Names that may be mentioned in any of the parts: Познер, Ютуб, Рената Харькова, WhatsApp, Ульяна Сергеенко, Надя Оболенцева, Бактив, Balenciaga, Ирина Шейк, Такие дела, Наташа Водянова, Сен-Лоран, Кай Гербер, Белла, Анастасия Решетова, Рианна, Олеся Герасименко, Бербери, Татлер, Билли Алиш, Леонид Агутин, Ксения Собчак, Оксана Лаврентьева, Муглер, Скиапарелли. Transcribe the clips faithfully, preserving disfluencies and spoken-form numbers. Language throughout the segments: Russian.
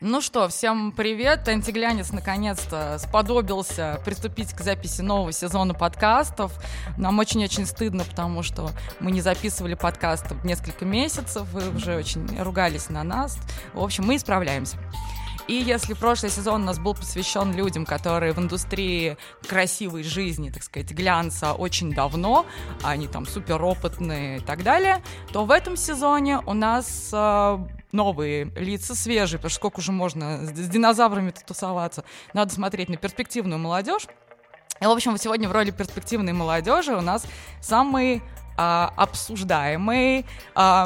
Ну что, всем привет! Антиглянец наконец-то сподобился приступить к записи нового сезона подкастов. Нам очень-очень стыдно, потому что мы не записывали подкасты несколько месяцев, вы уже очень ругались на нас. В общем, мы исправляемся. И если прошлый сезон у нас был посвящен людям, которые в индустрии красивой жизни, так сказать, глянца очень давно, они там суперопытные и так далее, то в этом сезоне у нас э, новые лица, свежие, потому что сколько уже можно с, с динозаврами-то тусоваться, надо смотреть на перспективную молодежь. И, в общем, сегодня в роли перспективной молодежи у нас самый э, обсуждаемый... Э,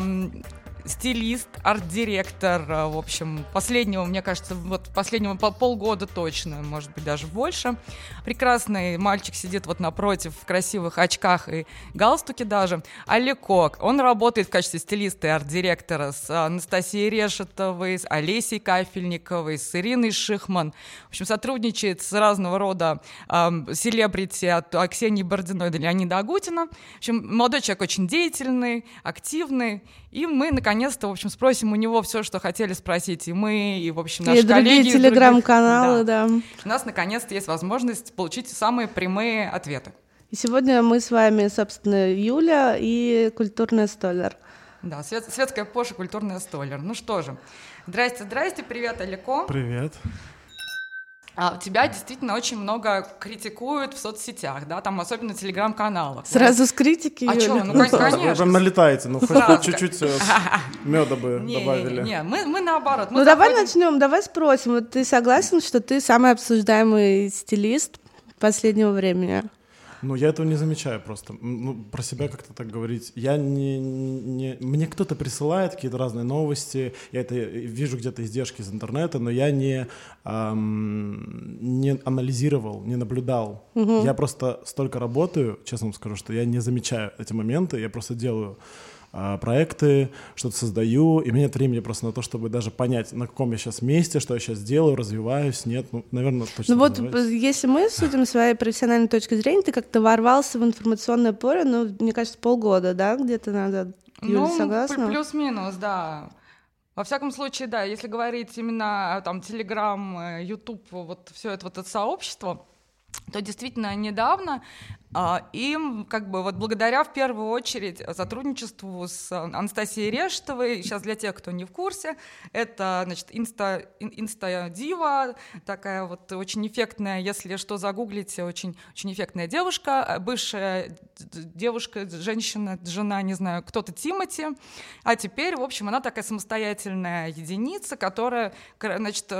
стилист, арт-директор, в общем, последнего, мне кажется, вот последнего полгода точно, может быть, даже больше. Прекрасный мальчик сидит вот напротив в красивых очках и галстуке даже. Алеко, он работает в качестве стилиста и арт-директора с Анастасией Решетовой, с Олесей Кафельниковой, с Ириной Шихман. В общем, сотрудничает с разного рода э, селебрити от Ксении Бородиной до Леонида Агутина. В общем, молодой человек очень деятельный, активный, и мы, наконец, Наконец-то, в общем, спросим у него все, что хотели спросить и мы, и, в общем, наши и коллеги. И другие телеграм-каналы, да. да. У нас, наконец-то, есть возможность получить самые прямые ответы. И сегодня мы с вами, собственно, Юля и культурный столер. Да, свет, светская Поша, культурный столер. Ну что же, здрасте, здрасте, привет, Алеко. Привет. А, тебя действительно очень много критикуют в соцсетях, да, там особенно телеграм-каналах. Сразу да? С критики? А что, ну конечно. Вы прям налетаете, ну хоть чуть-чуть меда бы добавили. Не, мы наоборот. Ну давай начнем, давай спросим. Вот ты согласен, что ты самый обсуждаемый стилист последнего времени? Ну, я этого не замечаю просто. Ну, про себя как-то так говорить. Я не, не... Мне кто-то присылает какие-то разные новости, я это вижу где-то издержки из интернета, но я не, эм, не анализировал, не наблюдал. Угу. Я просто столько работаю, честно вам скажу, что я не замечаю эти моменты, я просто делаю проекты, что-то создаю, и у меня нет времени просто на то, чтобы даже понять, на каком я сейчас месте, что я сейчас делаю, развиваюсь, нет, ну, наверное, точно. Ну вот, если мы судим своей профессиональной точки зрения, ты как-то ворвался в информационное поле, ну, мне кажется, полгода, да, где-то надо, Юля, ну, согласна? Ну, плюс-минус, да. Во всяком случае, да, если говорить именно там Телеграм, Ютуб, вот все это вот это сообщество, то действительно недавно а, им, как бы, вот благодаря в первую очередь сотрудничеству с Анастасией Решетовой, сейчас для тех, кто не в курсе, это, значит, инста, инста-дива, такая вот очень эффектная, если что загуглите, очень, очень эффектная девушка, бывшая девушка, женщина, жена, не знаю, кто-то Тимати, а теперь, в общем, она такая самостоятельная единица, которая, значит,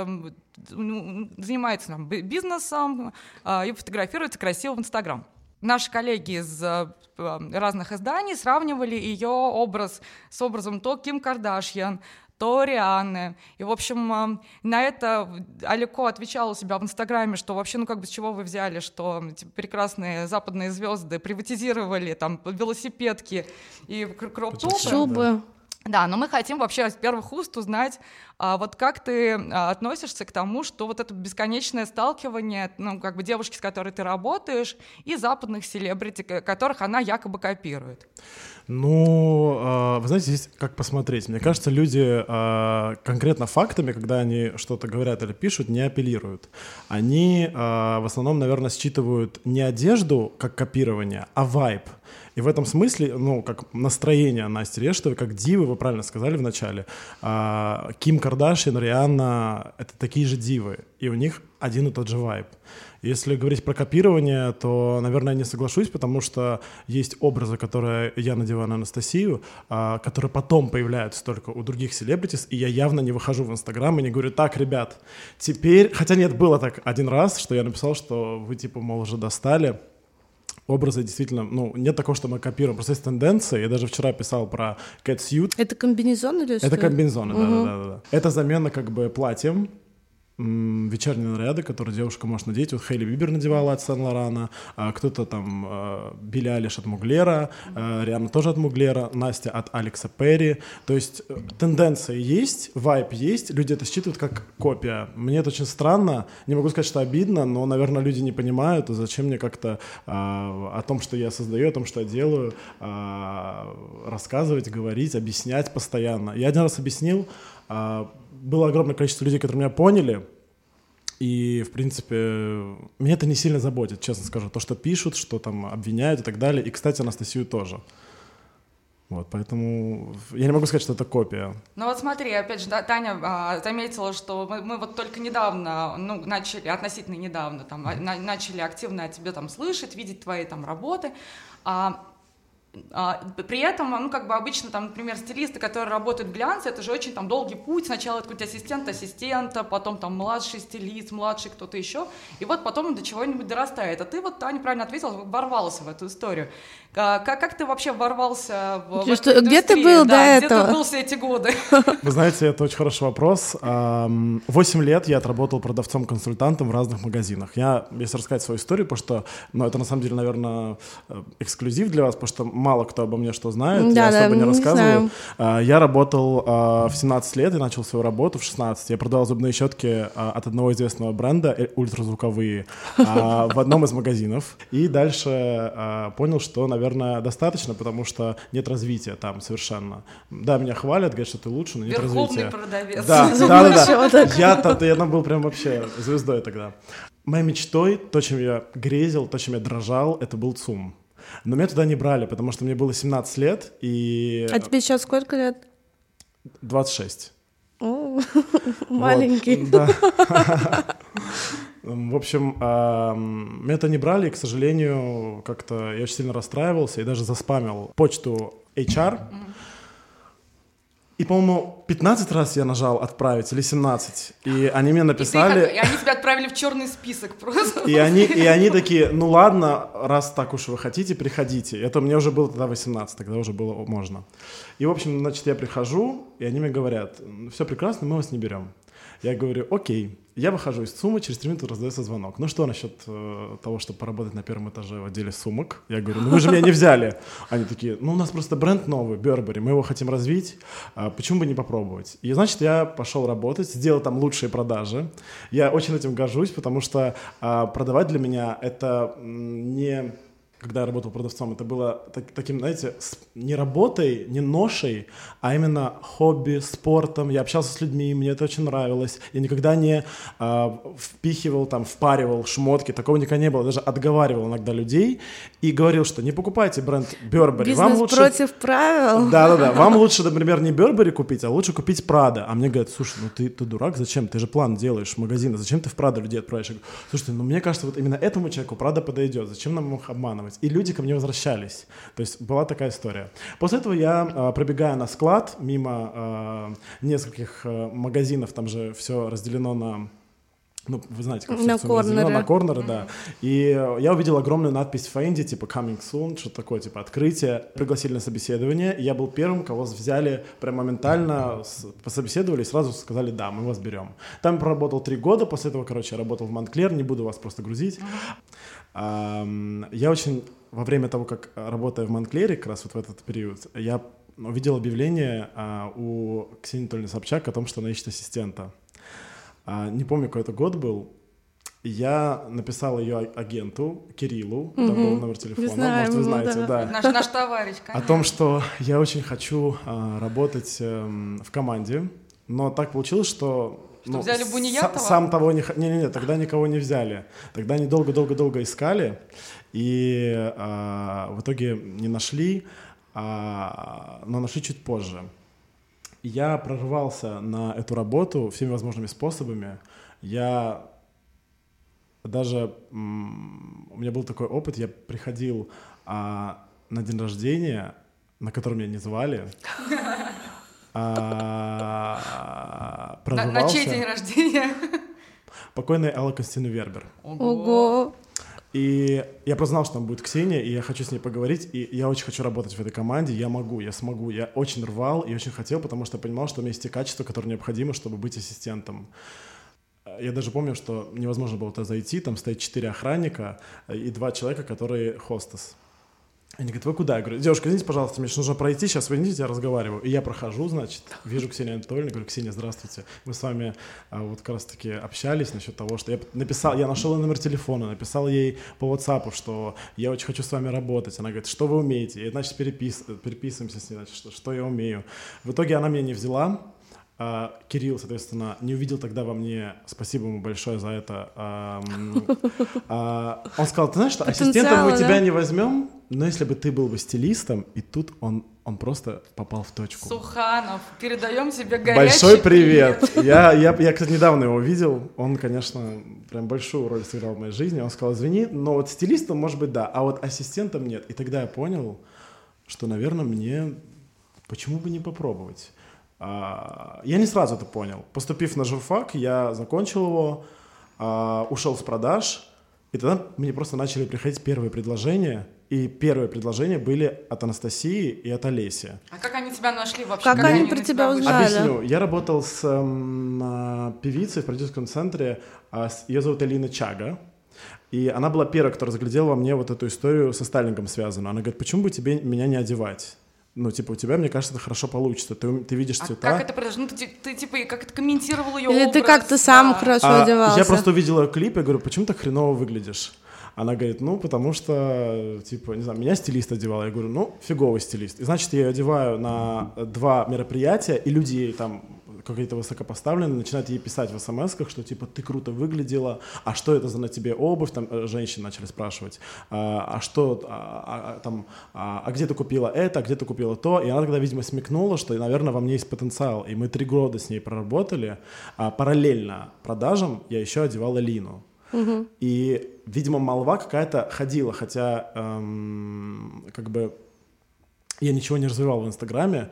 занимается там бизнесом э, и фотографируется красиво в Инстаграм. Наши коллеги из э, разных изданий сравнивали ее образ с образом то Ким Кардашьян, то Рианны. И, в общем, э, на это Алеко отвечал у себя в Инстаграме, что вообще, ну как бы с чего вы взяли, что типа, прекрасные западные звезды приватизировали там велосипедки и кроп-топы. Да, но мы хотим вообще с первых уст узнать, а, вот как ты а, относишься к тому, что вот это бесконечное сталкивание, ну, как бы девушки, с которой ты работаешь, и западных селебрити, которых она якобы копирует. Ну, вы знаете, здесь как посмотреть. Мне кажется, люди конкретно фактами, когда они что-то говорят или пишут, не апеллируют. Они в основном, наверное, считывают не одежду как копирование, а вайб. И в этом смысле, ну, как настроение Насти Решетовой, как дивы, вы правильно сказали в начале, Ким Кардашьян, Рианна — это такие же дивы, и у них один и тот же вайб. Если говорить про копирование, то, наверное, я не соглашусь, потому что есть образы, которые я надеваю на Анастасию, а, которые потом появляются только у других селебритис, и я явно не выхожу в Инстаграм и не говорю: так, ребят, теперь... Хотя нет, было так один раз, что я написал, что вы, типа, мол, уже достали. Образы действительно, ну, нет такого, что мы копируем, просто есть тенденции. Я даже вчера писал про catsuit. Это комбинезон или что? Это комбинезоны, да-да-да. Угу. Это замена как бы платьем. вечерние наряды, которые девушка может надеть. Вот Хелли Бибер надевала от Сен-Лорана, кто-то там Билли Алиш от Муглера, Рианна тоже от Муглера, Настя от Алекса Перри. То есть тенденция есть, вайб есть, люди это считывают как копия. Мне это очень странно, не могу сказать, что обидно, но, наверное, люди не понимают, зачем мне как-то о том, что я создаю, о том, что я делаю, рассказывать, говорить, объяснять постоянно. Я один раз объяснил, было огромное количество людей, которые меня поняли, и, в принципе, меня это не сильно заботит, честно скажу. То, что пишут, что там обвиняют и так далее. И, кстати, Анастасию тоже. Вот, поэтому я не могу сказать, что это копия. Ну вот смотри, опять же, да, Таня а, заметила, что мы, мы вот только недавно, ну, начали, относительно недавно, там, mm-hmm. на, начали активно о тебе там слышать, видеть твои там работы. А, При этом, ну, как бы обычно, там, например, стилисты, которые работают в глянце, это же очень там долгий путь. Сначала это какой-то ассистент ассистента, потом там младший стилист, младший кто-то еще. И вот потом до чего-нибудь дорастает. А ты вот, Таня, правильно ответила, ворвался в эту историю. Как, как ты вообще ворвался в, в что, эту Где индустрию? Ты был да, до этого? Где ты был все эти годы? Вы знаете, это очень хороший вопрос. Восемь лет я отработал продавцом-консультантом в разных магазинах. Я, если рассказать свою историю, потому что, ну, это на самом деле, наверное, эксклюзив для вас, потому что мало кто обо мне что знает, да, я особо да, не рассказываю. Не я работал в семнадцать лет и начал свою работу в шестнадцать. Я продавал зубные щетки от одного известного бренда, ультразвуковые, в одном из магазинов. И дальше понял, что, наверное, достаточно, потому что нет развития там совершенно. Да, меня хвалят, говорят, что ты лучше, но нет развития. Верховный продавец. Да, да, да. Я там был прям вообще звездой тогда. Моей мечтой, то, чем я грезил, то, чем я дрожал, это был ЦУМ. Но меня туда не брали, потому что мне было семнадцать лет, и... А тебе сейчас сколько лет? двадцать шесть. О, маленький. В общем, меня это не брали, и, к сожалению, как-то я очень сильно расстраивался и даже заспамил почту эйч ар. И, по-моему, пятнадцать раз я нажал «Отправить» или семнадцать, и они мне написали... И, ты, и они тебя отправили в черный список просто. И они, и они такие, ну ладно, раз так уж вы хотите, приходите. Это мне уже было тогда восемнадцать, тогда уже было можно. И, в общем, значит, я прихожу, и они мне говорят, все прекрасно, мы вас не берем. Я говорю, окей, я выхожу из ЦУМа, через три минуты раздается звонок. Ну что насчет э, того, чтобы поработать на первом этаже в отделе сумок? Я говорю, ну вы же меня не взяли. Они такие, ну у нас просто бренд новый, Бербери, мы его хотим развить, а почему бы не попробовать? И значит, я пошел работать, сделал там лучшие продажи. Я очень этим горжусь, потому что э, продавать для меня это не... Когда я работал продавцом, это было так, таким, знаете, не работой, не ношей, а именно хобби, спортом. Я общался с людьми, мне это очень нравилось. Я никогда не э, впихивал, там, впаривал шмотки, такого никогда не было. Даже отговаривал иногда людей и говорил, что не покупайте бренд Burberry. Бизнес вам лучше... против правил. Да-да-да, вам лучше, например, не Burberry купить, а лучше купить Prada. А мне говорят, слушай, ну ты, ты дурак, зачем? Ты же план делаешь в магазин, зачем ты в Prada людей отправишь? Я говорю, слушайте, ну мне кажется, вот именно этому человеку Prada подойдет, зачем нам их обманывать? И люди ко мне возвращались. То есть была такая история. После этого я, пробегая на склад, мимо нескольких магазинов, там же все разделено на... Ну, вы знаете, как на все корнеры. На корнеры, mm-hmm. да. И я увидел огромную надпись «Фэнди», типа «Coming soon», что-то такое, типа «Открытие». Пригласили на собеседование, и я был первым, кого взяли прям моментально, пособеседовали и сразу сказали «Да, мы вас берем». Там проработал три года, после этого, короче, я работал в Монклер, не буду вас просто грузить. Mm-hmm. Я очень, во время того, как работая в Монклере, как раз вот в этот период, я увидел объявление у Ксении Собчак о том, что она ищет ассистента. Не помню, какой это год был. Я написал ее агенту Кириллу, mm-hmm. там был номер телефона, знаем, может, вы знаете, да. да. Наш, наш товарищ, конечно. О том, что я очень хочу а, работать а, в команде, но так получилось, что... Что, ну, взяли Буниятова? С- сам того не... Не-не-не, тогда никого не взяли. Тогда они долго-долго-долго искали, и а, в итоге не нашли, а, но нашли чуть позже. Я прорвался на эту работу всеми возможными способами. Я даже... У меня был такой опыт. Я приходил а, на день рождения, на который меня не звали. А, прорвался. На чей день рождения? Покойный Алла Константин Вербер. Ого! И я просто знал, что там будет Ксения, и я хочу с ней поговорить, и я очень хочу работать в этой команде, я могу, я смогу, я очень рвал и очень хотел, потому что понимал, что у меня есть те качества, которые необходимы, чтобы быть ассистентом. Я даже помню, что невозможно было туда зайти, там стоит четыре охранника и два человека, которые хостес. Они говорят, вы куда? Я говорю, девушка, извините, пожалуйста, мне нужно пройти, сейчас вы идите, я разговариваю. И я прохожу, значит, вижу Ксению Анатольевну, говорю, Ксения, здравствуйте. Мы с вами а, вот как раз-таки общались насчет того, что я написал, я нашел номер телефона, написал ей по WhatsApp, что я очень хочу с вами работать. Она говорит, что вы умеете? И, значит, перепис, переписываемся с ней, значит, что, что я умею. В итоге она меня не взяла. Кирилл, соответственно, не увидел тогда во мне, спасибо ему большое за это, он сказал, ты знаешь, что ассистентом мы тебя не возьмем, но если бы ты был бы стилистом, и тут он, он просто попал в точку. Суханов, передаем тебе горячий большой привет. Я, я, я, кстати, недавно его видел, он, конечно, прям большую роль сыграл в моей жизни, он сказал, извини, но вот стилистом, может быть, да, а вот ассистентом нет. И тогда я понял, что, наверное, мне почему бы не попробовать. Я не сразу это понял. Поступив на журфак, я закончил его, ушел с продаж, и тогда мне просто начали приходить первые предложения, и первые предложения были от Анастасии и от Олеси. А как они тебя нашли вообще? Как, как они, они про тебя узнали? Объясню. Я работал с эм, певицей в продюсерском центре, ее зовут Элина Чага. И она была первая, кто разглядела во мне вот эту историю со Сталингом связанную. Она говорит, почему бы тебе меня не одевать? Ну, типа, у тебя, мне кажется, это хорошо получится. Ты, ты видишь а цвета. А как это произошло? Ну, ты, ты, типа, как это комментировал ее Или образ? Ты как-то сам да. хорошо а, одевался? Я просто увидел ее клип и говорю, почему так хреново выглядишь? Она говорит, ну, потому что, типа, не знаю, меня стилист одевал. Я говорю, ну, фиговый стилист. И, значит, я ее одеваю на два мероприятия, и людей там какие-то высокопоставленные начинают ей писать в смс-ках, что, типа, ты круто выглядела, а что это за на тебе обувь? Там женщины начали спрашивать, а что, а, а, там, а, а где ты купила это, а где ты купила то? И она тогда, видимо, смекнула, что, наверное, во мне есть потенциал. И мы три года с ней проработали. А параллельно продажам я еще одевал Элину. Угу. И, видимо, молва какая-то ходила, хотя эм, как бы я ничего не развивал в Инстаграме.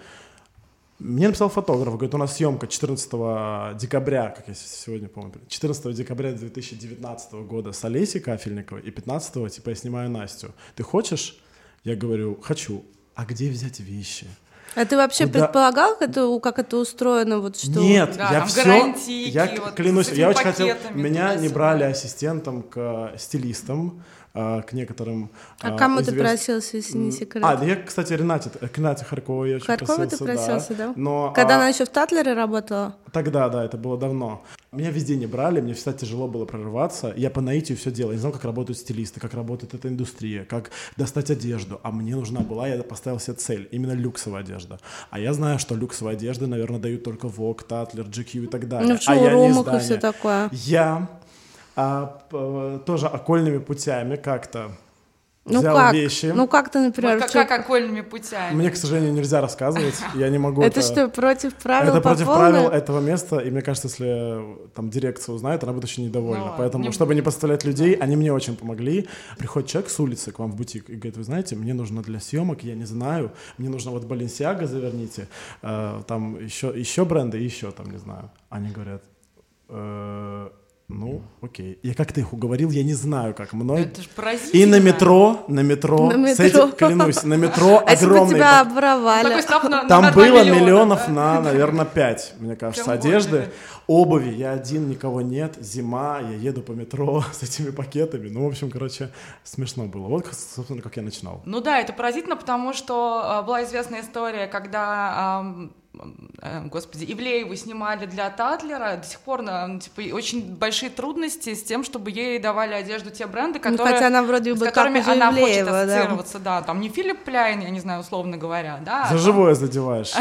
Мне написал фотограф, говорит, у нас съемка четырнадцатого декабря, как я сегодня помню, четырнадцатого декабря две тысячи девятнадцатого года с Олесей Кафельниковой, и пятнадцатого, типа, я снимаю Настю. Ты хочешь? Я говорю, хочу. А где взять вещи? А ты вообще Куда? предполагал, как это, как это устроено? Вот что? Нет, да, я все, я вот клянусь, я очень хотел, меня не брали ассистентом к стилистам, к некоторым А кому извест... ты просился, если не секрет? А, я, кстати, Ренате, к Ренате Харьковой я очень просился. Харькова ты просился, да? да? Но, Когда а... она еще в Татлере работала? Тогда, да, это было давно. Меня везде не брали, мне всегда тяжело было прорываться. Я по наитию все делал. Я не знал, как работают стилисты, как работает эта индустрия, как достать одежду. А мне нужна была, я поставил себе цель, именно люксовая одежда. А я знаю, что люксовая одежда, наверное, дают только Vogue, Tatler, джи кью и так далее. Ну, а я не издание. Все такое. Я... А, а, тоже окольными путями как-то ну взял как? вещи. Ну как ты, например... Вот как, человек... как окольными путями? Мне, к сожалению, нельзя рассказывать, я не могу это... Это что, против правил? Это против правил этого места, и мне кажется, если там дирекция узнает, она будет очень недовольна. Но Поэтому, не... чтобы не подставлять людей, они мне очень помогли. Приходит человек с улицы к вам в бутик и говорит, вы знаете, мне нужно для съемок, я не знаю, мне нужно вот Balenciaga заверните, э, там еще, еще бренды, еще там, не знаю. Они говорят... Э, Ну, окей. Я как-то их уговорил, я не знаю, как мной. Это же поразительно. И на метро, на метро, на метро. С этим, клянусь, на метро огромный. А тебя обворовали. Там было миллионов на, наверное, пять, мне кажется, одежды. Обуви, я один, никого нет, зима, я еду по метро с этими пакетами. Ну, в общем, короче, смешно было. Вот, собственно, как я начинал. Ну да, это поразительно, потому что была известная история, когда... Господи, Ивлееву снимали для Татлера, до сих пор ну, типа, очень большие трудности с тем, чтобы ей давали одежду те бренды, которые, ну, хотя она вроде бы с которыми она Ивлеева, хочет ассоциироваться. Да. Да, там не Филипп Пляйн, я не знаю, условно говоря. Да, За там... живое задеваешь,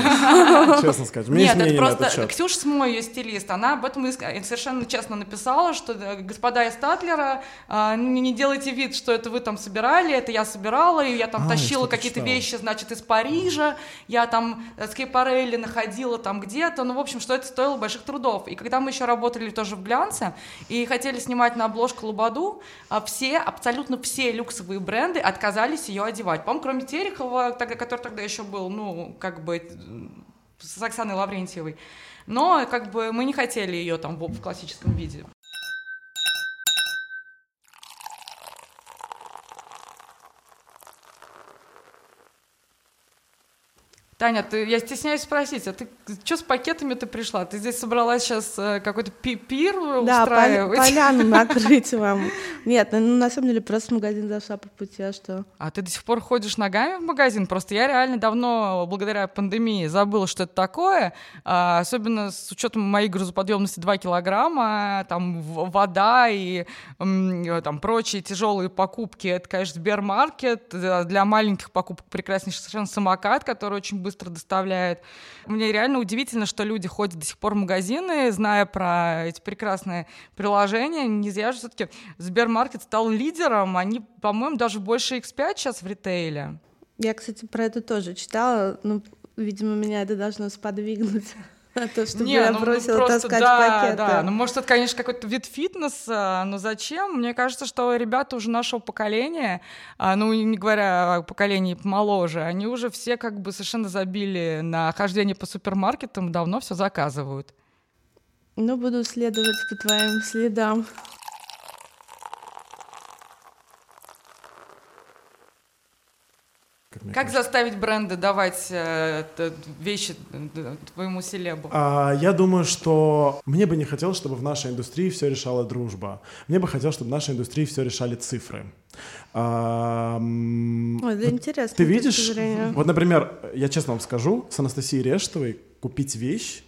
честно сказать. Нет, это просто Ксюша Смо, ее стилист, она об этом совершенно честно написала, что господа из Татлера, не делайте вид, что это вы там собирали, это я собирала, и я там тащила какие-то вещи, значит, из Парижа, я там скейпарелли находила там где-то, ну, в общем, что это стоило больших трудов. И когда мы еще работали тоже в глянце и хотели снимать на обложку Лободу, все, абсолютно все люксовые бренды отказались ее одевать. По-моему, кроме Терехова, который тогда еще был, ну, как бы, с Оксаной Лаврентьевой. Но, как бы, мы не хотели ее там в классическом виде. Таня, ты, я стесняюсь спросить, а ты что с пакетами-то пришла? Ты здесь собралась сейчас какой-то пир устраивать? Да, поляну накрыть вам. Нет, ну на самом деле просто в магазин зашла по пути, а что? А ты до сих пор ходишь ногами в магазин? Просто я реально давно, благодаря пандемии, забыла, что это такое. Особенно с учетом моей грузоподъемности два килограмма, там вода и там прочие тяжелые покупки. Это, конечно, Сбермаркет. Для маленьких покупок прекраснейший совершенно самокат, который очень быстро быстро доставляет. Мне реально удивительно, что люди ходят до сих пор в магазины, зная про эти прекрасные приложения. Не зря же все-таки Сбермаркет стал лидером. Они, по-моему, даже больше икс пять сейчас в ритейле. Я, кстати, про это тоже читала. Ну, видимо, меня это должно сподвигнуть. А то, чтобы не, я ну, бросила ну, просто, таскать да, пакеты. Да. Ну, может, это, конечно, какой-то вид фитнеса, но зачем? Мне кажется, что ребята уже нашего поколения, ну, не говоря о поколении помоложе, они уже все как бы совершенно забили на хождение по супермаркетам, давно все заказывают. Ну, буду следовать по твоим следам. Как кажется. Заставить бренды давать э, вещи э, твоему селебу? А, я думаю, что мне бы не хотелось, чтобы в нашей индустрии все решала дружба. Мне бы хотелось, чтобы в нашей индустрии все решали цифры. А, Ой, да вот интересно. Ты видишь, вот, например, я честно вам скажу, с Анастасией Решетовой купить вещь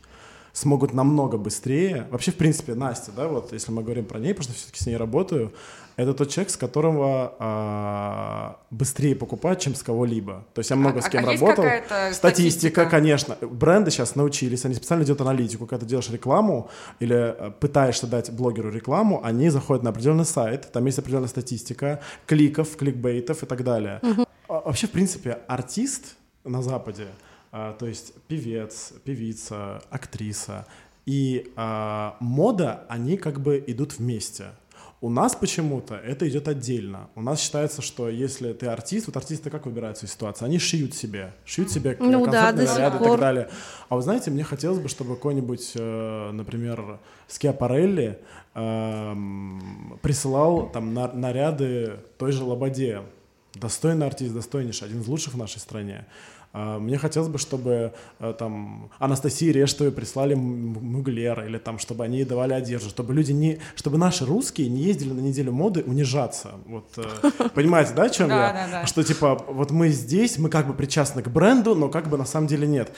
смогут намного быстрее. Вообще, в принципе, Настя, да, вот, если мы говорим про ней, потому что все-таки с ней работаю, это тот человек, с которого а, быстрее покупать, чем с кого-либо. То есть я много а, с кем а работал. Статистика, статистика, конечно. Бренды сейчас научились, они специально делают аналитику. Когда ты делаешь рекламу или пытаешься дать блогеру рекламу, они заходят на определенный сайт, там есть определенная статистика кликов, кликбейтов и так далее. Угу. Вообще, в принципе, артист на Западе, а, то есть певец, певица, актриса и а, мода, они как бы идут вместе. У нас почему-то это идет отдельно. У нас считается, что если ты артист, вот артисты как выбираются из ситуации? Они шьют себе, шьют себе ну, концертные да, наряды и так далее. А вы знаете, мне хотелось бы, чтобы какой-нибудь, например, Скиапарелли эм, присылал там на, наряды той же Лободе. Достойный артист, достойнейший, один из лучших в нашей стране. Мне хотелось бы, чтобы там, Анастасии Решетовой прислали муглер, или там, чтобы они давали одежду, чтобы люди не, чтобы наши русские не ездили на неделю моды унижаться. Вот, понимаете, да, о чем я? Что типа, вот мы здесь, мы как бы причастны к бренду, но как бы на самом деле нет.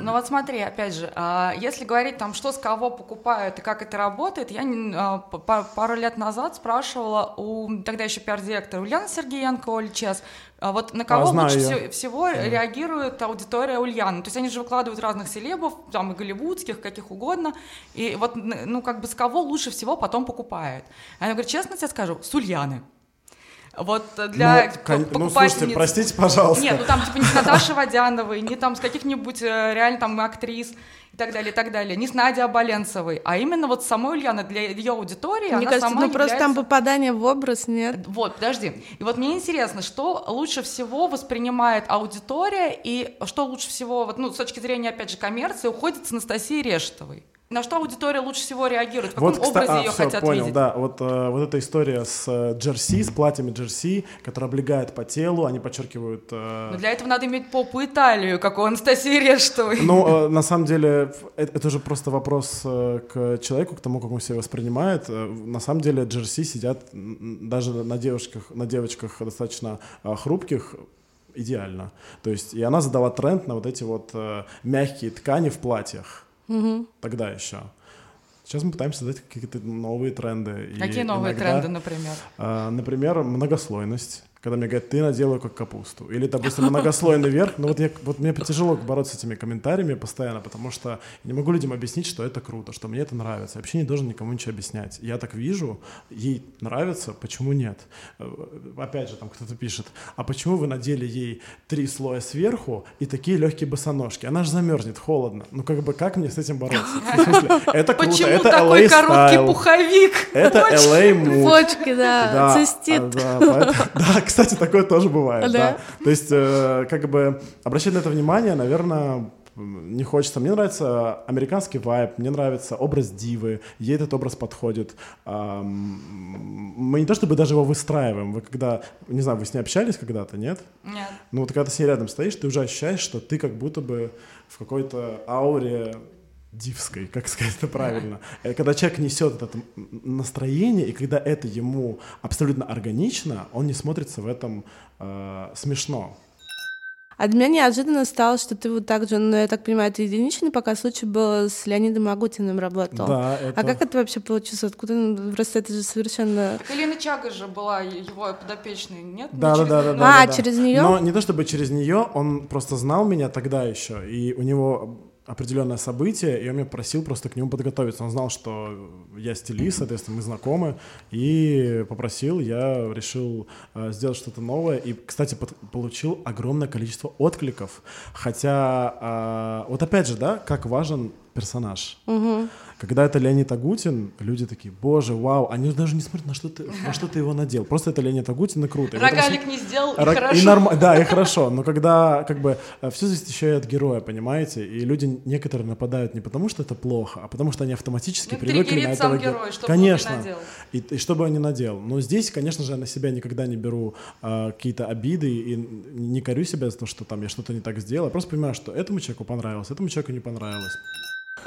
Ну вот смотри, опять же, если говорить там, что с кого покупают и как это работает, я пару лет назад спрашивала у тогда еще пиар-директора Ульяны Сергеенко, Оль Чес, вот на кого а, лучше всего, всего yeah. реагирует аудитория Ульяны. То есть они же выкладывают разных селебов, там и голливудских, каких угодно, и вот ну как бы с кого лучше всего потом покупают. Она говорит, честно тебе скажу, с Ульяны. Вот для ну, покупательниц... Ну, слушайте, простите, пожалуйста. Нет, ну там типа не с Наташи Водяновой, не там с каких-нибудь реально там актрис и так далее, и так далее, не с Надей Оболенцевой, а именно вот самой Ульяны, для ее аудитории. Мне она кажется, сама ну является... просто там попадание в образ, нет? Вот, подожди. И вот мне интересно, что лучше всего воспринимает аудитория и что лучше всего, вот, ну, с точки зрения, опять же, коммерции, уходит с Анастасией Решетовой. На что аудитория лучше всего реагирует? В каком вот, образе кста... а, ее все, хотят понял, видеть? Да. Вот, э, вот эта история с джерси, с платьями джерси, которые облегают по телу, они подчеркивают... Э... Но для этого надо иметь попу Италию, как у Анастасии Решетовой. Ну, э, на самом деле, это, это же просто вопрос э, к человеку, к тому, как он себя воспринимает. Э, на самом деле джерси сидят даже на девушках, на девочках достаточно э, хрупких, идеально. То есть, и она задала тренд на вот эти вот э, мягкие ткани в платьях. Угу. Тогда еще. Сейчас мы пытаемся создать какие-то новые тренды. Какие и новые иногда, тренды, например? Э, например, многослойность. Когда мне говорят, ты наделаю как капусту. Или, допустим, многослойный верх. Но вот, я, вот мне тяжело бороться с этими комментариями постоянно, потому что не могу людям объяснить, что это круто, что мне это нравится. Я вообще не должен никому ничего объяснять. Я так вижу, ей нравится, почему нет? Опять же, там кто-то пишет, а почему вы надели ей три слоя сверху и такие легкие босоножки? Она же замерзнет, холодно. Ну как бы, как мне с этим бороться? В смысле, это круто, почему это такой эл эй короткий style. Пуховик? Это эл эй mood. Бочки, да, цистит. Да, да, да. Кстати, такое тоже бывает, да. да. То есть, э, как бы, обращать на это внимание, наверное, не хочется. Мне нравится американский вайб, мне нравится образ дивы, ей этот образ подходит. Мы не то чтобы даже его выстраиваем. Вы когда, не знаю, вы с ней общались когда-то, нет? Нет. Ну вот когда ты с ней рядом стоишь, ты уже ощущаешь, что ты как будто бы в какой-то ауре дивской, как сказать это правильно. Когда человек несет это настроение, и когда это ему абсолютно органично, он не смотрится в этом э, смешно. А для меня неожиданно стало, что ты вот так же, ну, я так понимаю, это единичный пока случай был с Леонидом Агутиным работал. Да, это... А как это вообще получилось? Откуда? Ну, просто это же совершенно... Элина Чага же была его подопечной, нет? Да, да, через... да, да, да. А, да, через да. нее? Но не то чтобы через нее, он просто знал меня тогда еще, и у него... определенное событие, и он меня просил просто к нему подготовиться. Он знал, что я стилист, соответственно, мы знакомы, и попросил, я решил э, сделать что-то новое, и, кстати, под, получил огромное количество откликов, хотя, э, вот опять же, да, как важен персонаж. Угу. Когда это Леонид Агутин, люди такие, боже, вау, они даже не смотрят, на что ты, на что ты его надел. Просто это Леонид Агутин, и круто. Рогалик не сделал, и хорошо. Да, и хорошо, но когда, как бы, все зависит еще и от героя, понимаете, и люди некоторые нападают не потому, что это плохо, а потому, что они автоматически привыкли на этого героя. Конечно, и чтобы он не надел. Но здесь, конечно же, я на себя никогда не беру какие-то обиды и не корю себя за то, что там я что-то не так сделал, просто понимаю, что этому человеку понравилось, этому человеку не понравилось.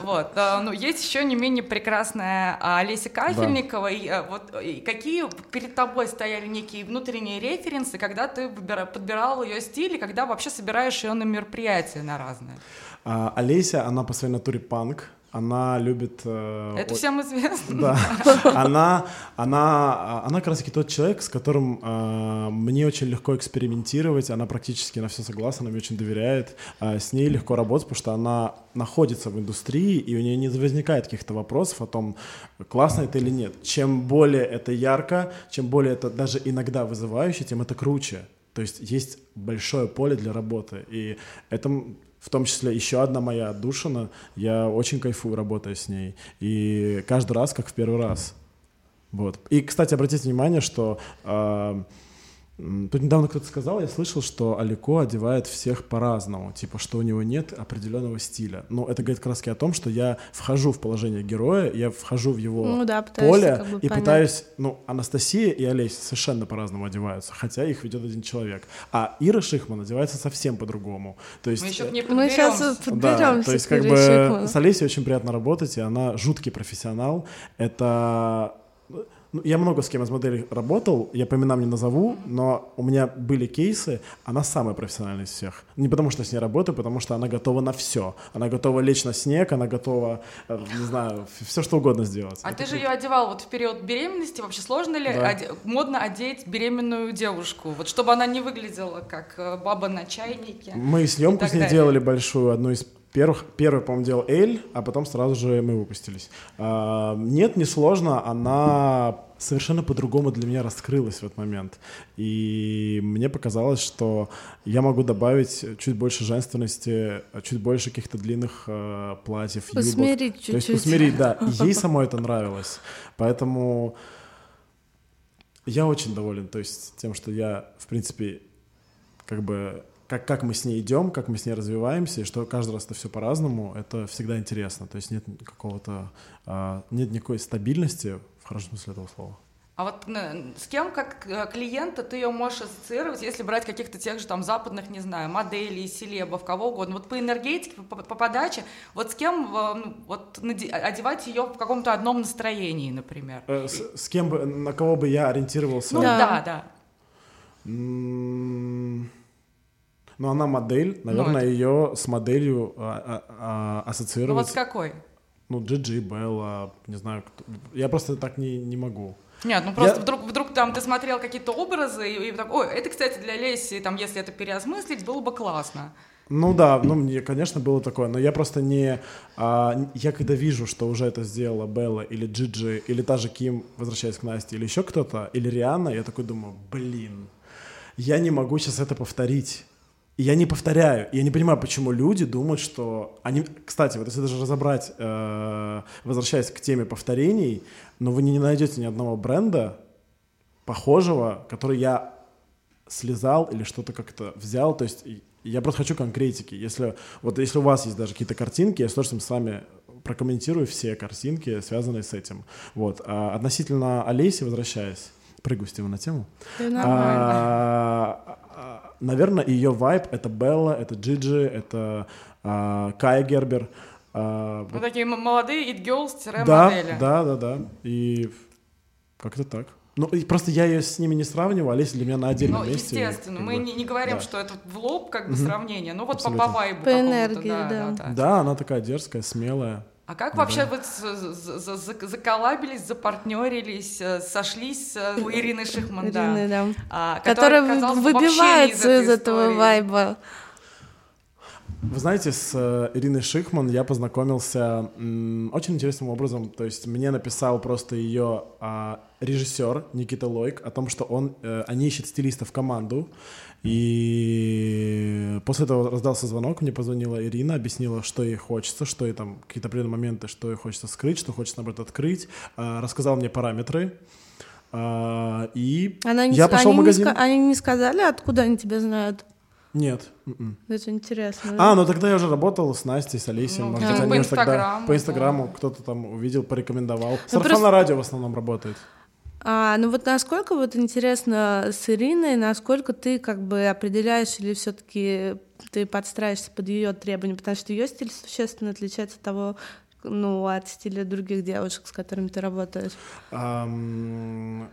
Вот, ну, есть еще не менее прекрасная Олеся Кафельникова. Да. И, вот, и какие перед тобой стояли некие внутренние референсы, когда ты подбирал ее стиль, и когда вообще собираешь ее на мероприятия на разные? А, Олеся, она по своей натуре панк. Она любит... Э, это о... всем известно. Да. Она, она, она как раз таки тот человек, с которым э, мне очень легко экспериментировать. Она практически на все согласна, она мне очень доверяет. Э, с ней легко работать, потому что она находится в индустрии, и у нее не возникает каких-то вопросов о том, классно это или нет. Чем более это ярко, чем более это даже иногда вызывающе, тем это круче. То есть есть большое поле для работы. И это... В том числе еще одна моя отдушина. Я очень кайфую, работая с ней. И каждый раз, как в первый раз. Вот. И, кстати, обратите внимание, что... Э, тут недавно кто-то сказал, я слышал, что Алеко одевает всех по-разному. Типа, что у него нет определенного стиля. Но это говорит как раз-таки о том, что я вхожу в положение героя, я вхожу в его ну, да, поле как бы и понять. пытаюсь... Ну, Анастасия и Олеся совершенно по-разному одеваются, хотя их ведет один человек. А Ира Шихман одевается совсем по-другому. То есть, мы еще к ней подберемся. Мы сейчас подберемся. Да, то есть, как бы, с Олесей очень приятно работать, и она жуткий профессионал. Это... Я много с кем из моделей работал, я по именам не назову, но у меня были кейсы, она самая профессиональная из всех. Не потому что с ней работаю, потому что она готова на все. Она готова лечь на снег, она готова, не знаю, все что угодно сделать. А это ты же круто. Ее одевал вот в период беременности, вообще сложно ли да. оде- модно одеть беременную девушку, вот чтобы она не выглядела как баба на чайнике? Мы съемку с ней далее. делали большую, одну из Первых, первый, по-моему, делал Эль, а потом сразу же мы выпустились. А, нет, не сложно, она совершенно по-другому для меня раскрылась в этот момент. И мне показалось, что я могу добавить чуть больше женственности, чуть больше каких-то длинных э, платьев, юбок. Усмирить чуть-чуть. То есть усмирить, да. Ей самой это нравилось. Поэтому я очень доволен, то есть тем, что я, в принципе, как бы... Как, как мы с ней идем, как мы с ней развиваемся, и что каждый раз это все по-разному, это всегда интересно. То есть нет какого-то, нет никакой стабильности в хорошем смысле этого слова. А вот с кем, как клиента, ты ее можешь ассоциировать, если брать каких-то тех же там западных, не знаю, моделей, селебов, кого угодно, вот по энергетике, по, по подаче, вот с кем вот, одевать ее в каком-то одном настроении, например? С, с кем бы, на кого бы я ориентировался? Ну да, да. М- Но она модель, наверное, ну, ее с моделью а, а, а, ассоциировать. Ну вот с какой? Ну, Джиджи, Белла, не знаю, кто. Я просто так не, не могу. Нет, ну просто я... вдруг, вдруг там ты смотрел какие-то образы, и, и так, ой, это, кстати, для Леси, там, если это переосмыслить, было бы классно. Ну да, ну мне, конечно, было такое, но я просто не... А, я когда вижу, что уже это сделала Белла или Джиджи, или та же Ким, возвращаясь к Насте, или еще кто-то, или Рианна, я такой думаю, блин, я не могу сейчас это повторить. И я не повторяю, я не понимаю, почему люди думают, что они... Кстати, вот если даже разобрать, э, возвращаясь к теме повторений, но вы не найдете ни одного бренда похожего, который я слезал или что-то как-то взял, то есть Я просто хочу конкретики. Если, вот, если у вас есть даже какие-то картинки, я с удовольствием с вами прокомментирую все картинки, связанные с этим. Вот. А относительно Олеси, возвращаясь, прыгаю с темы на тему. А, наверное, ее вайб — это Белла, это Джиджи, это а, Кай Гербер. А, вот. Ну, такие молодые it girls-модели. Да, да, да, да. И как-то так. Ну, просто я ее с ними не сравниваю, а Леся для меня на отдельном ну, месте. Ну, естественно, мы бы, не, не говорим, да. что это в лоб, как бы, сравнение, но вот абсолютно. По вайбу по энергии, да, да. Да, да. да, она такая дерзкая, смелая. А как да. вообще вы заколабились, запартнерились, сошлись у Ирины Шихман, Ирины, да. Да. Которая, которая выбивается из, из этого вайба. Вы знаете, с Ириной Шихман я познакомился м, очень интересным образом. То есть мне написал просто ее а, режиссер Никита Лойк о том, что он, э, они ищут стилиста в команду. И после этого раздался звонок, мне позвонила Ирина, объяснила, что ей хочется, что ей там какие-то определенные моменты, что ей хочется скрыть, что хочется, наоборот, открыть. А, рассказала мне параметры. А, и она не, я пошел в магазин. Не, они не сказали, откуда они тебя знают? Нет. Mm-mm. Это интересно. А, ну тогда я уже работал с Настей, с Олесей. Ну, может, да. они по, Инстаграму, тогда, по Инстаграму да. кто-то там увидел, порекомендовал. Сарафан ну, просто... на радио в основном работает. А, ну вот насколько вот интересно с Ириной, насколько ты как бы определяешь или все-таки ты подстраиваешься под ее требования, потому что ее стиль существенно отличается от того, ну, от стиля других девушек, с которыми ты работаешь. Um,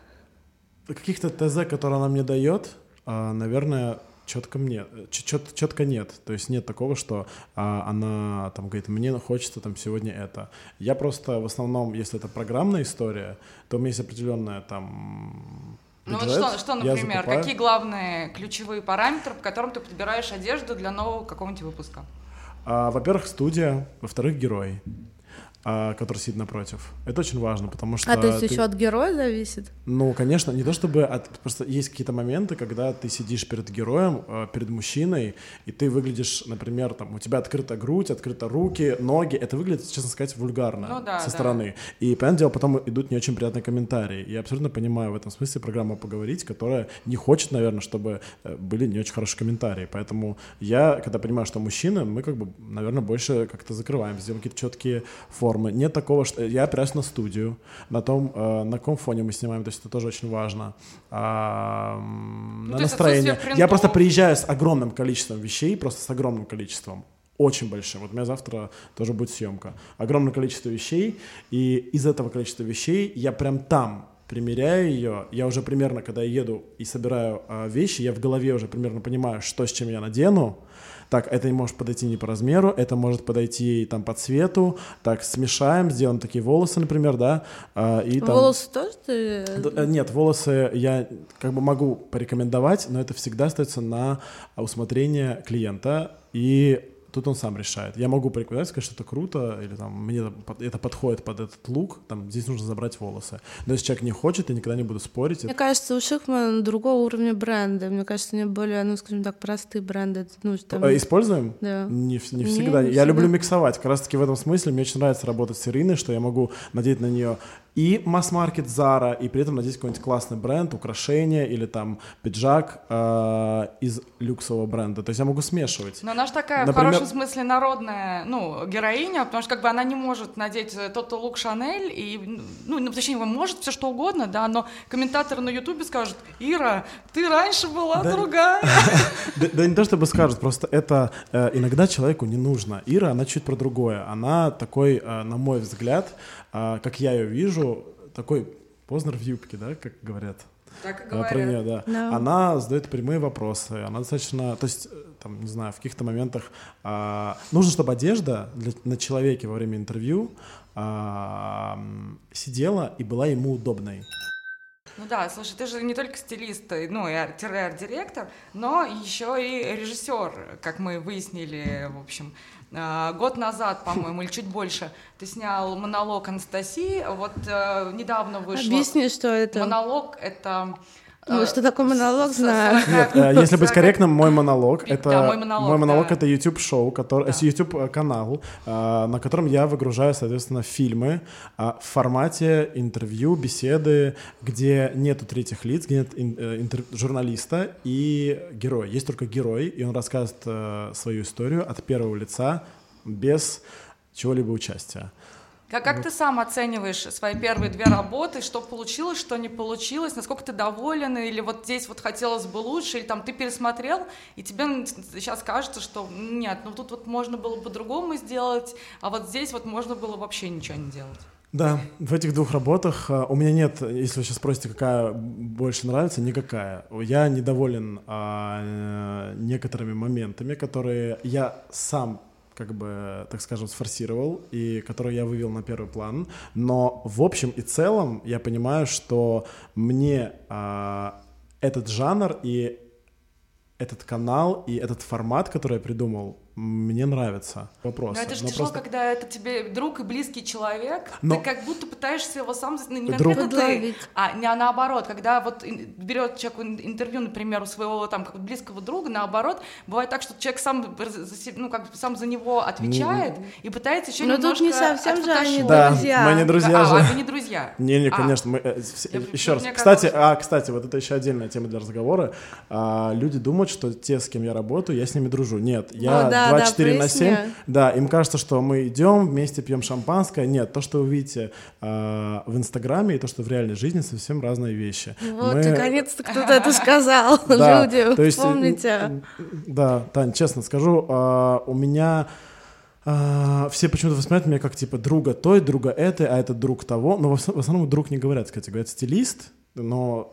каких-то ТЗ, которые она мне дает, наверное... Четко мне, чет, четко нет, то есть нет такого, что а, она там говорит, мне хочется там сегодня это. Я просто в основном, если это программная история, то у меня есть определенная там бюджет. Ну вот что, что например, какие главные ключевые параметры, по которым ты подбираешь одежду для нового какого-нибудь выпуска? А, во-первых, студия, во-вторых, герой, а, который сидит напротив. Это очень важно, потому что... А то есть ты... еще от героя зависит? Ну, конечно, не то чтобы... От... Просто есть какие-то моменты, когда ты сидишь перед героем, перед мужчиной, и ты выглядишь, например, там, у тебя открыта грудь, открыты руки, ноги. Это выглядит, честно сказать, вульгарно ну, да, со стороны. Да. И, понятное дело, потом идут не очень приятные комментарии. Я абсолютно понимаю в этом смысле программу «Поговорить», которая не хочет, наверное, чтобы были не очень хорошие комментарии. Поэтому я, когда понимаю, что мужчины, мы, как бы, наверное, больше как-то закрываем, сделаем какие-то четкие формы. Нет такого, что я опираюсь на студию, на том, э, на каком фоне мы снимаем, то есть это тоже очень важно, а, ну, на настроение. Я просто приезжаю с огромным количеством вещей, просто с огромным количеством, очень большим. Вот у меня завтра тоже будет съемка. Огромное количество вещей, и из этого количества вещей я прям там примеряю ее, я уже примерно, когда я еду и собираю э, вещи, я в голове уже примерно понимаю, что с чем я надену. Так, это может подойти не по размеру, это может подойти там по цвету, так, смешаем, сделаем такие волосы, например, да. И, там... Волосы тоже ты? Нет, волосы я как бы могу порекомендовать, но это всегда остается на усмотрение клиента, и тут он сам решает. Я могу порекомендовать, сказать, что это круто, или там мне это подходит под этот лук, там здесь нужно забрать волосы. Но если человек не хочет, я никогда не буду спорить. Мне это... кажется, у Шихман другого уровня бренда. Мне кажется, у нее более, ну, скажем так, простые бренды. Ну, там... Используем? Да. Не, не, не всегда. Не я всегда. люблю миксовать. Как раз-таки в этом смысле мне очень нравится работать с Ириной, что я могу надеть на нее и масс-маркет Zara, и при этом надеть какой-нибудь классный бренд, украшение или там пиджак э, из люксового бренда. То есть я могу смешивать. Но она же такая, например, в хорошем смысле народная, ну, героиня, потому что как бы она не может надеть тот лук Шанель, и, ну, ну, точнее, может все что угодно, да, но комментаторы на Ютубе скажут: Ира, ты раньше была да, другая. Да не то чтобы скажут, просто это иногда человеку не нужно. Ира, она чуть про другое. Она такой, на мой взгляд, как я ее вижу, такой Познер в юбке, да, как говорят. Так и говорят. Про нее, да. No. Она задает прямые вопросы, она достаточно, то есть, там, не знаю, в каких-то моментах а, нужно, чтобы одежда для, на человеке во время интервью а, сидела и была ему удобной. Ну да, слушай, ты же не только стилист, ну и арт-директор, но еще и режиссер, как мы выяснили, в общем, год назад, по-моему, или чуть больше, ты снял монолог Анастасии, вот недавно вышел. Объясни, что это. Монолог — это Ну, что такое монолог, знаю. Нет, если быть корректным, мой монолог — это мой монолог — это YouTube-шоу, который, YouTube-канал, на котором я выгружаю, соответственно, фильмы в формате интервью, беседы, где нету третьих лиц, где нет журналиста и героя. Есть только герой, и он рассказывает свою историю от первого лица без чего-либо участия. Как, как ты сам оцениваешь свои первые две работы, что получилось, что не получилось, насколько ты доволен, или вот здесь вот хотелось бы лучше, или там ты пересмотрел, и тебе сейчас кажется, что нет, ну тут вот можно было по-другому сделать, а вот здесь вот можно было вообще ничего не делать. Да, в этих двух работах у меня нет, если вы сейчас спросите, какая больше нравится, никакая. Я недоволен а, некоторыми моментами, которые я сам, как бы, так скажем, сфорсировал и который я вывел на первый план, но в общем и целом я понимаю, что мне э, этот жанр и этот канал и этот формат, который я придумал, мне нравится. Вопрос. Но это же но тяжело, просто... когда это тебе друг и близкий человек, но... ты как будто пытаешься его сам... Не друг ты, а не, а наоборот, когда вот берет человек интервью, например, у своего там как близкого друга, наоборот, бывает так, что человек сам, ну, как бы сам за него отвечает не... и пытается еще но немножко... Но тут не совсем же они да, друзья. Мы не друзья а, же. А, вы не друзья. Не-не, конечно. Мы, э, все, я, еще раз. Кстати, кажется, а, кстати, вот это еще отдельная тема для разговора. А, люди думают, что те, с кем я работаю, я с ними дружу. Нет, я... Ну, да. двадцать четыре на семь Да, им кажется, что мы идем, вместе пьем шампанское. Нет, то, что вы видите э, в Инстаграме, и то, что в реальной жизни, совсем разные вещи. Вот, мы... наконец-то кто-то это сказал, да, люди, то есть, помните. Да, Тань, честно скажу, э, у меня... Uh, все почему-то воспринимают меня как типа друга той, друга этой, а это друг того. Но в основном друг не говорят, кстати, говорят стилист, но,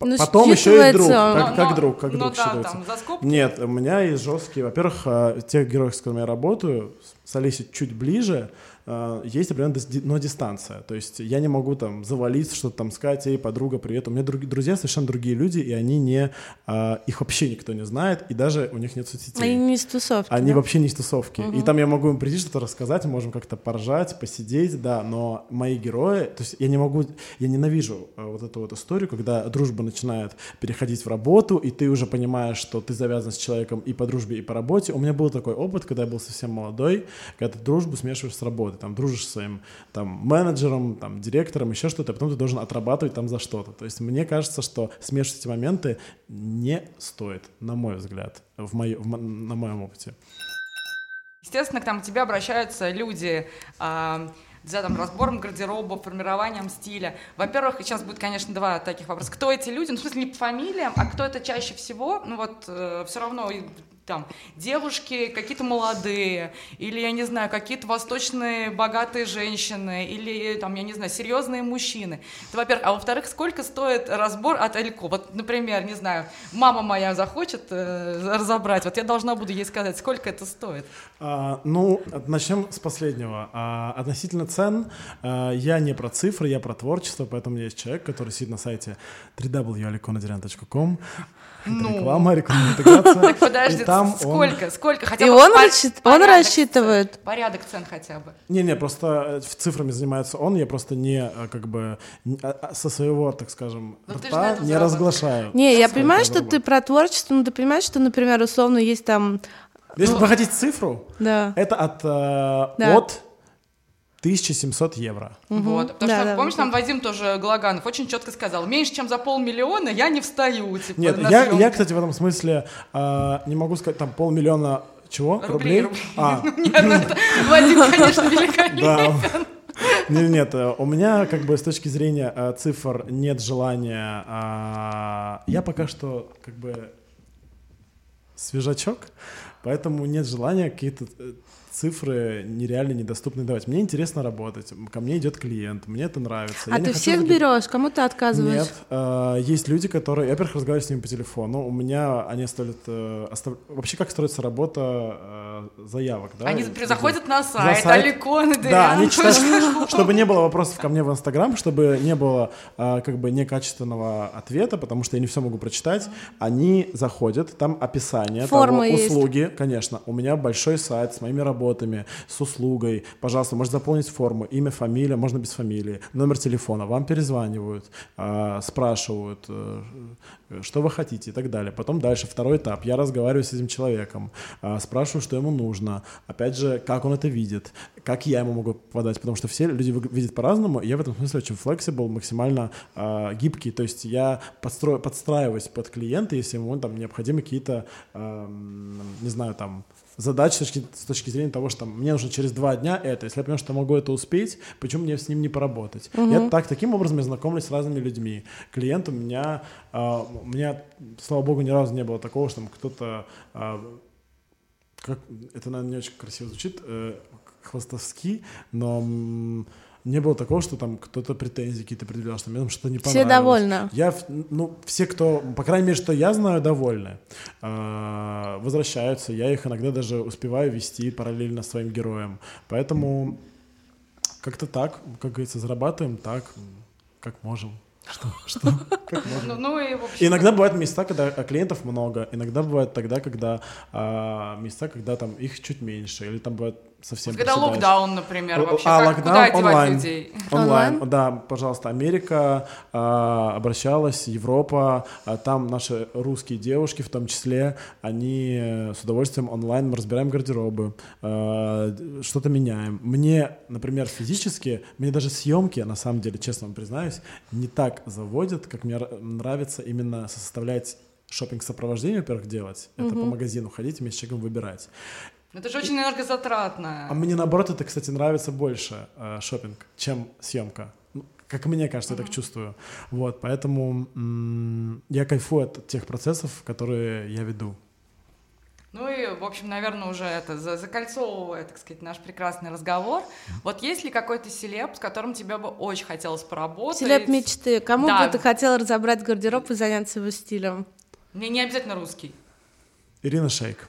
но потом еще и друг, как, но, как друг, как но, друг да, считается. Там, нет, у меня есть жесткие, во-первых, тех героев, с которыми я работаю, с Олесей чуть ближе, есть определенная, но дистанция. То есть я не могу там завалиться, что-то там сказать, эй, подруга, привет. У меня друг, друзья совершенно другие люди, и они не... А, их вообще никто не знает, и даже у них нет соцсетей. Они не из тусовки. Они да? вообще не из тусовки. Угу. И там я могу им прийти, что-то рассказать, можем как-то поржать, посидеть, да, но мои герои... То есть я не могу... Я ненавижу вот эту вот историю, когда дружба начинает переходить в работу, и ты уже понимаешь, что ты завязан с человеком и по дружбе, и по работе. У меня был такой опыт, когда я был совсем молодой, когда ты дружбу смешиваешь с работой. Ты там дружишь с своим там, менеджером, там, директором, еще что-то, а потом ты должен отрабатывать там за что-то. То есть мне кажется, что смешивать эти моменты не стоит, на мой взгляд, в моё, в, на моем опыте. Естественно, к, там, к тебе обращаются люди... А... за там, разбором гардероба, формированием стиля. Во-первых, сейчас будет, конечно, два таких вопроса. Кто эти люди? Ну, в смысле, не по фамилиям, а кто это чаще всего? Ну, вот, э, все равно, и, там, девушки какие-то молодые, или, я не знаю, какие-то восточные богатые женщины, или, там, я не знаю, серьезные мужчины. Это, во-первых. А во-вторых, сколько стоит разбор от Алеко? Вот, например, не знаю, мама моя захочет э, разобрать, вот я должна буду ей сказать, сколько это стоит. А, ну, начнем с последнего. А, относительно цен. Я не про цифры, я про творчество, поэтому есть человек, который сидит на сайте дабл ю дабл ю дабл ю точка оликон дерян точка ком Ну. Реклама, реклама, интеграция. Так подожди, сколько, он... сколько? Хотя и он, по... рассчит... он рассчитывает. Цен. Порядок цен хотя бы. Не-не, просто цифрами занимается он, я просто не, как бы, со своего, так скажем, но рта не разглашаю. Не, я понимаю, что ты про творчество, но ты понимаешь, что, например, условно есть там... Если ну... вы хотите цифру, да. это от, э, да. от... тысяча семьсот евро Угу. Вот, потому да, что, да, помнишь, да. там Вадим тоже Галаганов очень четко сказал, меньше, чем за полмиллиона я не встаю. Типа, нет, я, я, кстати, в этом смысле э, не могу сказать, там, полмиллиона чего? Рублей? Рублей? А. Нет, Вадим, конечно, великолепен. Нет, нет, у меня, как бы, с точки зрения цифр нет желания. Я пока что, как бы, свежачок, поэтому нет желания какие-то... цифры нереально недоступны давать. Мне интересно работать, ко мне идет клиент, мне это нравится. А я ты всех хочу... берешь? Кому ты отказываешь? Нет, э, есть люди, которые... Я, во-первых, разговариваю с ними по телефону, у меня они оставляют... Э, остав... Вообще, как строится работа э, заявок, да? Они и, заходят и, на сайт, сайт. Оликон Дерян. Да, они читают, чтобы не было вопросов ко мне в Инстаграм, чтобы не было э, как бы некачественного ответа, потому что я не все могу прочитать. Они заходят, там описание, там услуги, конечно. У меня большой сайт с моими работами, работами, с услугой. Пожалуйста, можете заполнить форму, имя, фамилия, можно без фамилии, номер телефона. Вам перезванивают, спрашивают, что вы хотите и так далее. Потом дальше второй этап. Я разговариваю с этим человеком, спрашиваю, что ему нужно. Опять же, как он это видит, как я ему могу подать, потому что все люди видят по-разному. Я в этом смысле очень flexible, максимально гибкий. То есть я подстрою, подстраиваюсь под клиента, если ему там необходимы какие-то, не знаю, там, задач с точки, с точки зрения того, что там, мне нужно через два дня это. Если я понимаю, что я могу это успеть, почему мне с ним не поработать? Угу. Я так, таким образом я знакомлюсь с разными людьми. Клиент у меня, э, у меня, слава богу, ни разу не было такого, что там кто-то, э, как, это, наверное, не очень красиво звучит, э, хвастовски, но м- не было такого, что там кто-то претензии какие-то предъявлял, что мне там что-то не понравилось. Все довольны. Я, ну, все, кто, по крайней мере, что я знаю, довольны. Э-э- возвращаются. Я их иногда даже успеваю вести параллельно с своим героем. Поэтому как-то так, как говорится, зарабатываем так, как можем. Что? Что? Как можно? Ну, ну, и, в общем, иногда бывают места, когда клиентов много, иногда бывают тогда, когда а, места, когда там их чуть меньше, или там бывает совсем... Когда приседаешь. Локдаун, например, вообще, а, как, локдаун, куда онлайн. Одевать людей? Онлайн, онлайн, да, пожалуйста, Америка а, обращалась, Европа, а, там наши русские девушки, в том числе, они с удовольствием онлайн, мы разбираем гардеробы, а, что-то меняем. Мне, например, физически, мне даже съемки, на самом деле, честно вам признаюсь, не так заводит, как мне нравится именно составлять шопинг-сопровождение, во-первых, делать, mm-hmm. это по магазину ходить, вместе с человеком выбирать. Это же очень энергозатратно. А мне, наоборот, это, кстати, нравится больше, э, шопинг, чем съемка. Как мне кажется, mm-hmm. я так чувствую. Вот, поэтому м- я кайфую от тех процессов, которые я веду. Ну и, в общем, наверное, уже это закольцовывая, так сказать, наш прекрасный разговор. Вот есть ли какой-то селеб, с которым тебе бы очень хотелось поработать? Селеб мечты. Кому да. бы ты хотела разобрать гардероб и заняться его стилем? Мне не обязательно русский. Ирина Шейк.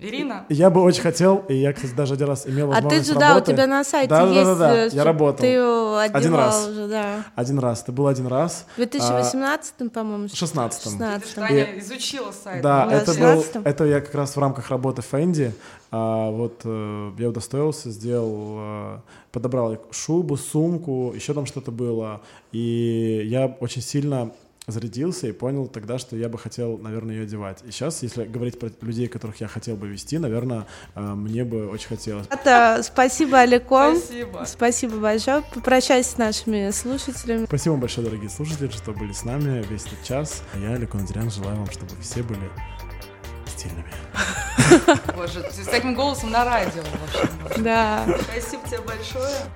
Ирина? Я бы очень хотел, и я, кстати, даже один раз имел возможность работать. А ты же, работы. Да, у тебя на сайте да, есть. Да-да-да, я работал. Ты ее один раз. Уже, да. Один раз, это был один раз. В две тысячи восемнадцатом, по-моему. В шестнадцатом. Я изучила сайт. Да, ну, это, был, это я как раз в рамках работы Фэнди. А, вот я удостоился, сделал, подобрал шубу, сумку, еще там что-то было. И я очень сильно... зарядился и понял тогда, что я бы хотел, наверное, ее одевать. И сейчас, если говорить про людей, которых я хотел бы вести, наверное, мне бы очень хотелось. Это, спасибо, Алеко. Спасибо. Спасибо большое. Попрощайся с нашими слушателями. Спасибо вам большое, дорогие слушатели, что были с нами весь этот час. Я, Оликон Дерян, желаю вам, чтобы все были стильными. Боже, с таким голосом на радио. Да. Спасибо тебе большое.